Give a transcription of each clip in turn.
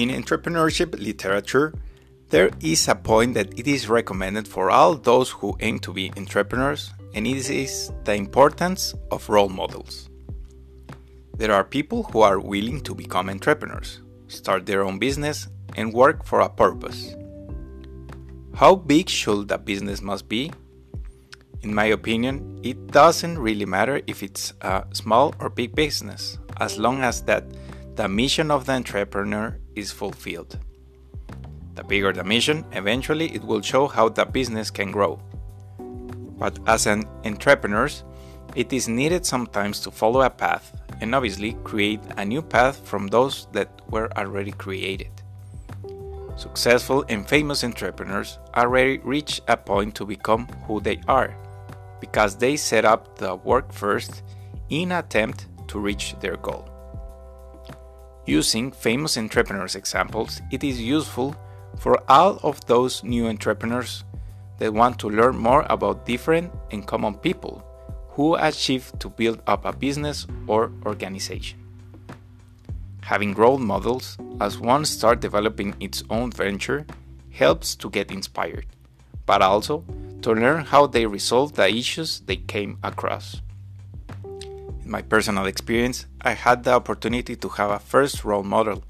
In entrepreneurship literature, there is a point that it is recommended for all those who aim to be entrepreneurs, and it is the importance of role models. There are people who are willing to become entrepreneurs, start their own business, and work for a purpose. How big should the business must be? In my opinion, it doesn't really matter if it's a small or big business, as long as that the mission of the entrepreneur is fulfilled. The bigger the mission, eventually it will show how the business can grow. But as an entrepreneur, it is needed sometimes to follow a path and obviously create a new path from those that were already created. Successful and famous entrepreneurs already reach a point to become who they are, because they set up the work first in attempt to reach their goal. Using famous entrepreneurs examples, it is useful for all of those new entrepreneurs that want to learn more about different and common people who achieve to build up a business or organization. Having role models as one starts developing its own venture helps to get inspired, but also to learn how they resolve the issues they came across. In my personal experience, I had the opportunity to have a first role model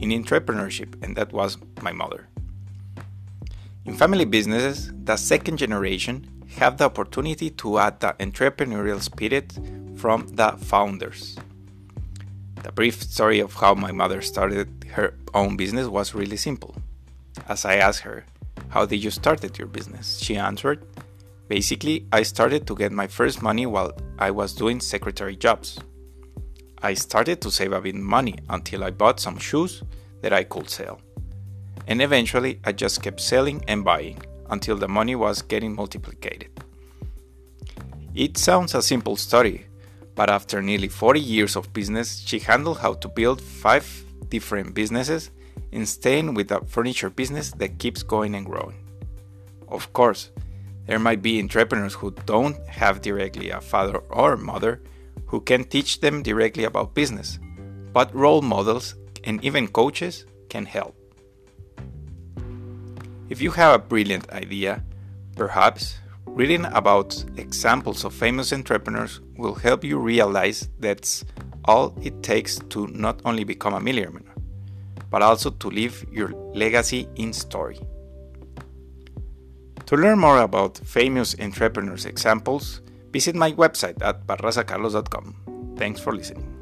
in entrepreneurship, and that was my mother. In family businesses, the second generation have the opportunity to add the entrepreneurial spirit from the founders. The brief story of how my mother started her own business was really simple. As I asked her, "How did you start your business?" she answered, "Basically, I started to get my first money while I was doing secretary jobs. I started to save a bit of money until I bought some shoes that I could sell. And eventually, I just kept selling and buying until the money was getting multiplied." It sounds a simple story, but after nearly 40 years of business, she handled how to build 5 different businesses and staying with a furniture business that keeps going and growing. Of course, there might be entrepreneurs who don't have directly a father or mother who can teach them directly about business, but role models and even coaches can help. If you have a brilliant idea, perhaps reading about examples of famous entrepreneurs will help you realize that's all it takes to not only become a millionaire, but also to leave your legacy in story. To learn more about famous entrepreneurs examples, visit my website at barraza-carlos.com. Thanks for listening.